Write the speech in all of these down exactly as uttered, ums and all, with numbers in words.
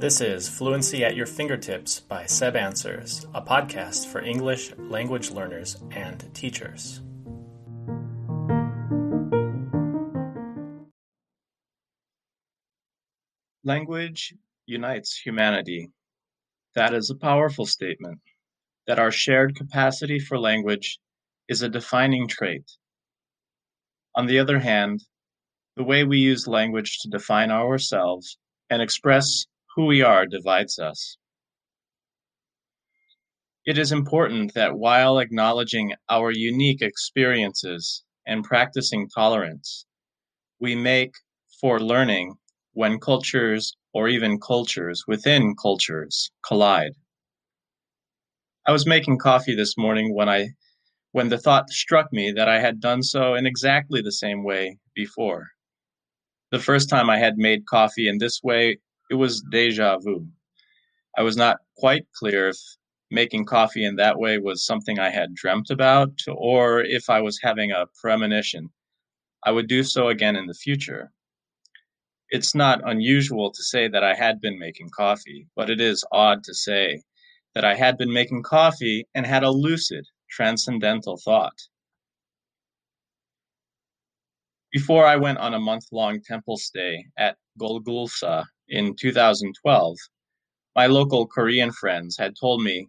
This is Fluency at Your Fingertips by Seb Answers, a podcast for English language learners and teachers. Language unites humanity. That is a powerful statement, that our shared capacity for language is a defining trait. On the other hand, the way we use language to define ourselves and express who we are divides us. It is important that while acknowledging our unique experiences and practicing tolerance, we make for learning when cultures or even cultures within cultures collide. I was making coffee this morning when I when the thought struck me that I had done so in exactly the same way before. The first time I had made coffee in this way, it was déjà vu. I was not quite clear if making coffee in that way was something I had dreamt about or if I was having a premonition. I would do so again in the future. It's not unusual to say that I had been making coffee, but it is odd to say that I had been making coffee and had a lucid, transcendental thought. Before I went on a month-long temple stay at Golgulsa in two thousand twelve, my local Korean friends had told me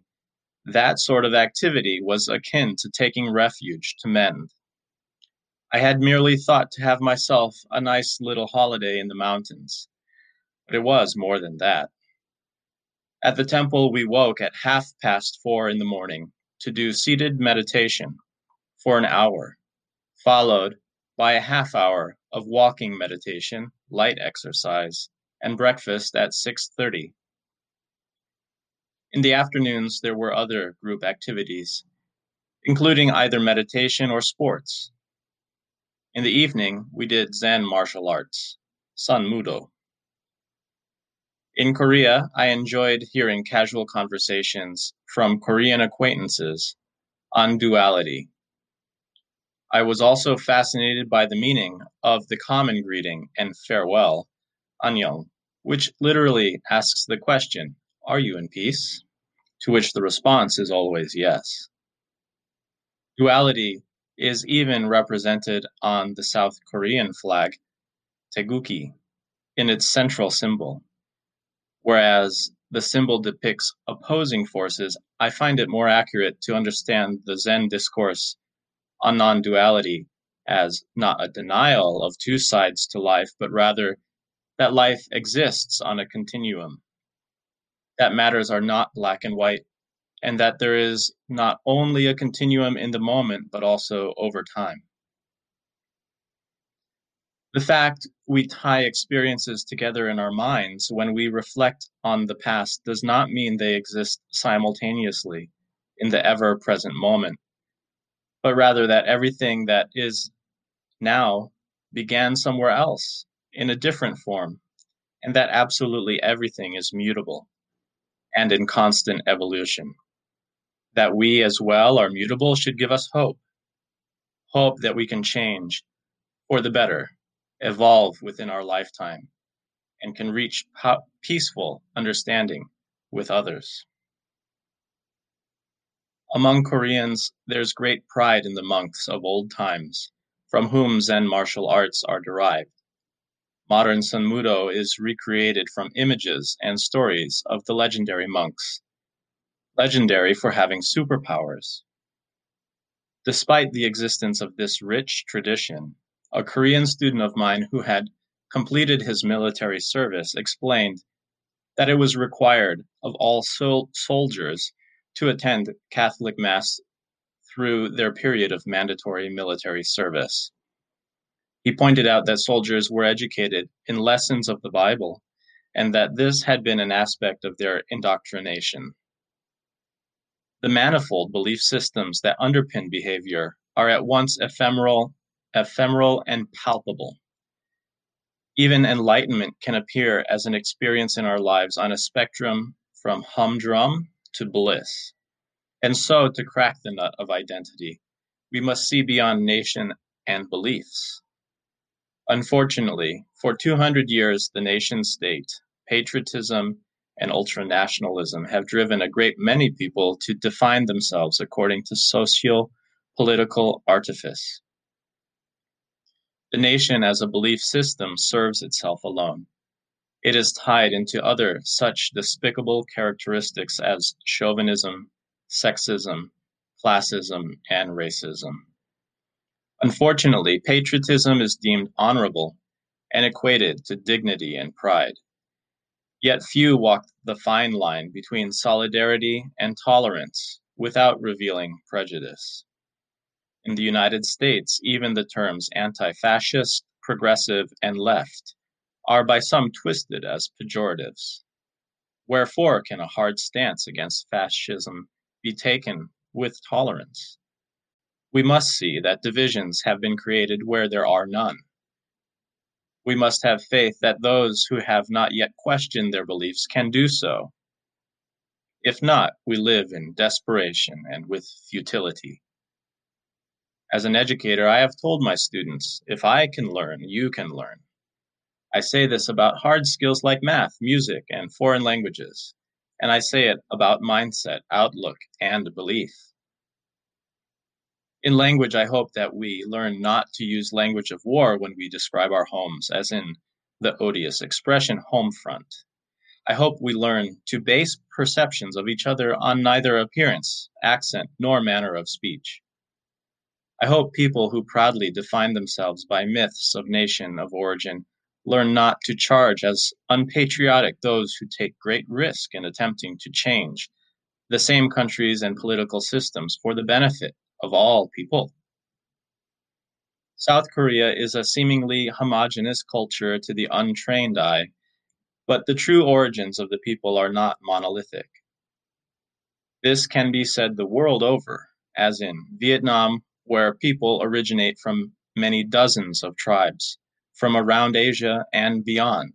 that sort of activity was akin to taking refuge to mend. I had merely thought to have myself a nice little holiday in the mountains, but it was more than that. At the temple, we woke at half past four in the morning to do seated meditation for an hour, followed by a half hour of walking meditation, light exercise, and breakfast at six thirty. In the afternoons, there were other group activities, including either meditation or sports. In the evening, we did Zen martial arts, Sun Mudo. In Korea, I enjoyed hearing casual conversations from Korean acquaintances on duality. I was also fascinated by the meaning of the common greeting and farewell, Annyeong, which literally asks the question, "Are you in peace?" to which the response is always yes. Duality is even represented on the South Korean flag, Taegukgi, in its central symbol. Whereas the symbol depicts opposing forces, I find it more accurate to understand the Zen discourse on non-duality as not a denial of two sides to life, but rather that life exists on a continuum, that matters are not black and white, and that there is not only a continuum in the moment, but also over time. The fact we tie experiences together in our minds when we reflect on the past does not mean they exist simultaneously in the ever-present moment, but rather that everything that is now began somewhere else in a different form, and that absolutely everything is mutable and in constant evolution. That we as well are mutable should give us hope, hope that we can change for the better, evolve within our lifetime, and can reach po- peaceful understanding with others. Among Koreans, there's great pride in the monks of old times, from whom Zen martial arts are derived. Modern Sun Mudo is recreated from images and stories of the legendary monks, legendary for having superpowers. Despite the existence of this rich tradition, a Korean student of mine who had completed his military service explained that it was required of all sol- soldiers to attend Catholic Mass through their period of mandatory military service. He pointed out that soldiers were educated in lessons of the Bible and that this had been an aspect of their indoctrination. The manifold belief systems that underpin behavior are at once ephemeral ephemeral and palpable. Even enlightenment can appear as an experience in our lives on a spectrum from humdrum to bliss. And so, to crack the nut of identity, we must see beyond nation and beliefs. Unfortunately, for two hundred years, the nation-state, patriotism, and ultranationalism have driven a great many people to define themselves according to socio-political artifice. The nation as a belief system serves itself alone. It is tied into other such despicable characteristics as chauvinism, sexism, classism, and racism. Unfortunately, patriotism is deemed honorable and equated to dignity and pride. Yet few walk the fine line between solidarity and tolerance without revealing prejudice. In the United States, even the terms anti-fascist, progressive, and left are by some twisted as pejoratives. Wherefore can a hard stance against fascism be taken with tolerance? We must see that divisions have been created where there are none. We must have faith that those who have not yet questioned their beliefs can do so. If not, we live in desperation and with futility. As an educator, I have told my students, if I can learn, you can learn. I say this about hard skills like math, music, and foreign languages, and I say it about mindset, outlook, and belief. In language, I hope that we learn not to use language of war when we describe our homes, as in the odious expression homefront. I hope we learn to base perceptions of each other on neither appearance, accent, nor manner of speech. I hope people who proudly define themselves by myths of nation of origin learn not to charge as unpatriotic those who take great risk in attempting to change the same countries and political systems for the benefit of all people. South Korea is a seemingly homogeneous culture to the untrained eye, but the true origins of the people are not monolithic. This can be said the world over, as in Vietnam, where people originate from many dozens of tribes, from around Asia and beyond,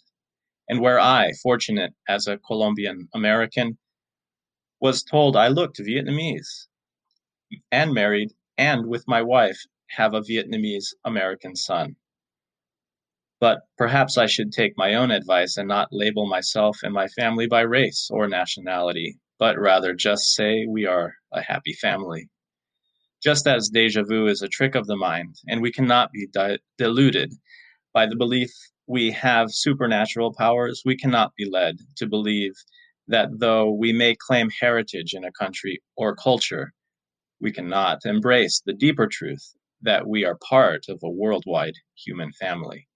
and where I, fortunate as a Colombian American, was told I looked Vietnamese, and married, and with my wife, have a Vietnamese American son. But perhaps I should take my own advice and not label myself and my family by race or nationality, but rather just say we are a happy family. Just as deja vu is a trick of the mind, and we cannot be di- deluded by the belief we have supernatural powers, we cannot be led to believe that though we may claim heritage in a country or culture, we cannot embrace the deeper truth that we are part of a worldwide human family.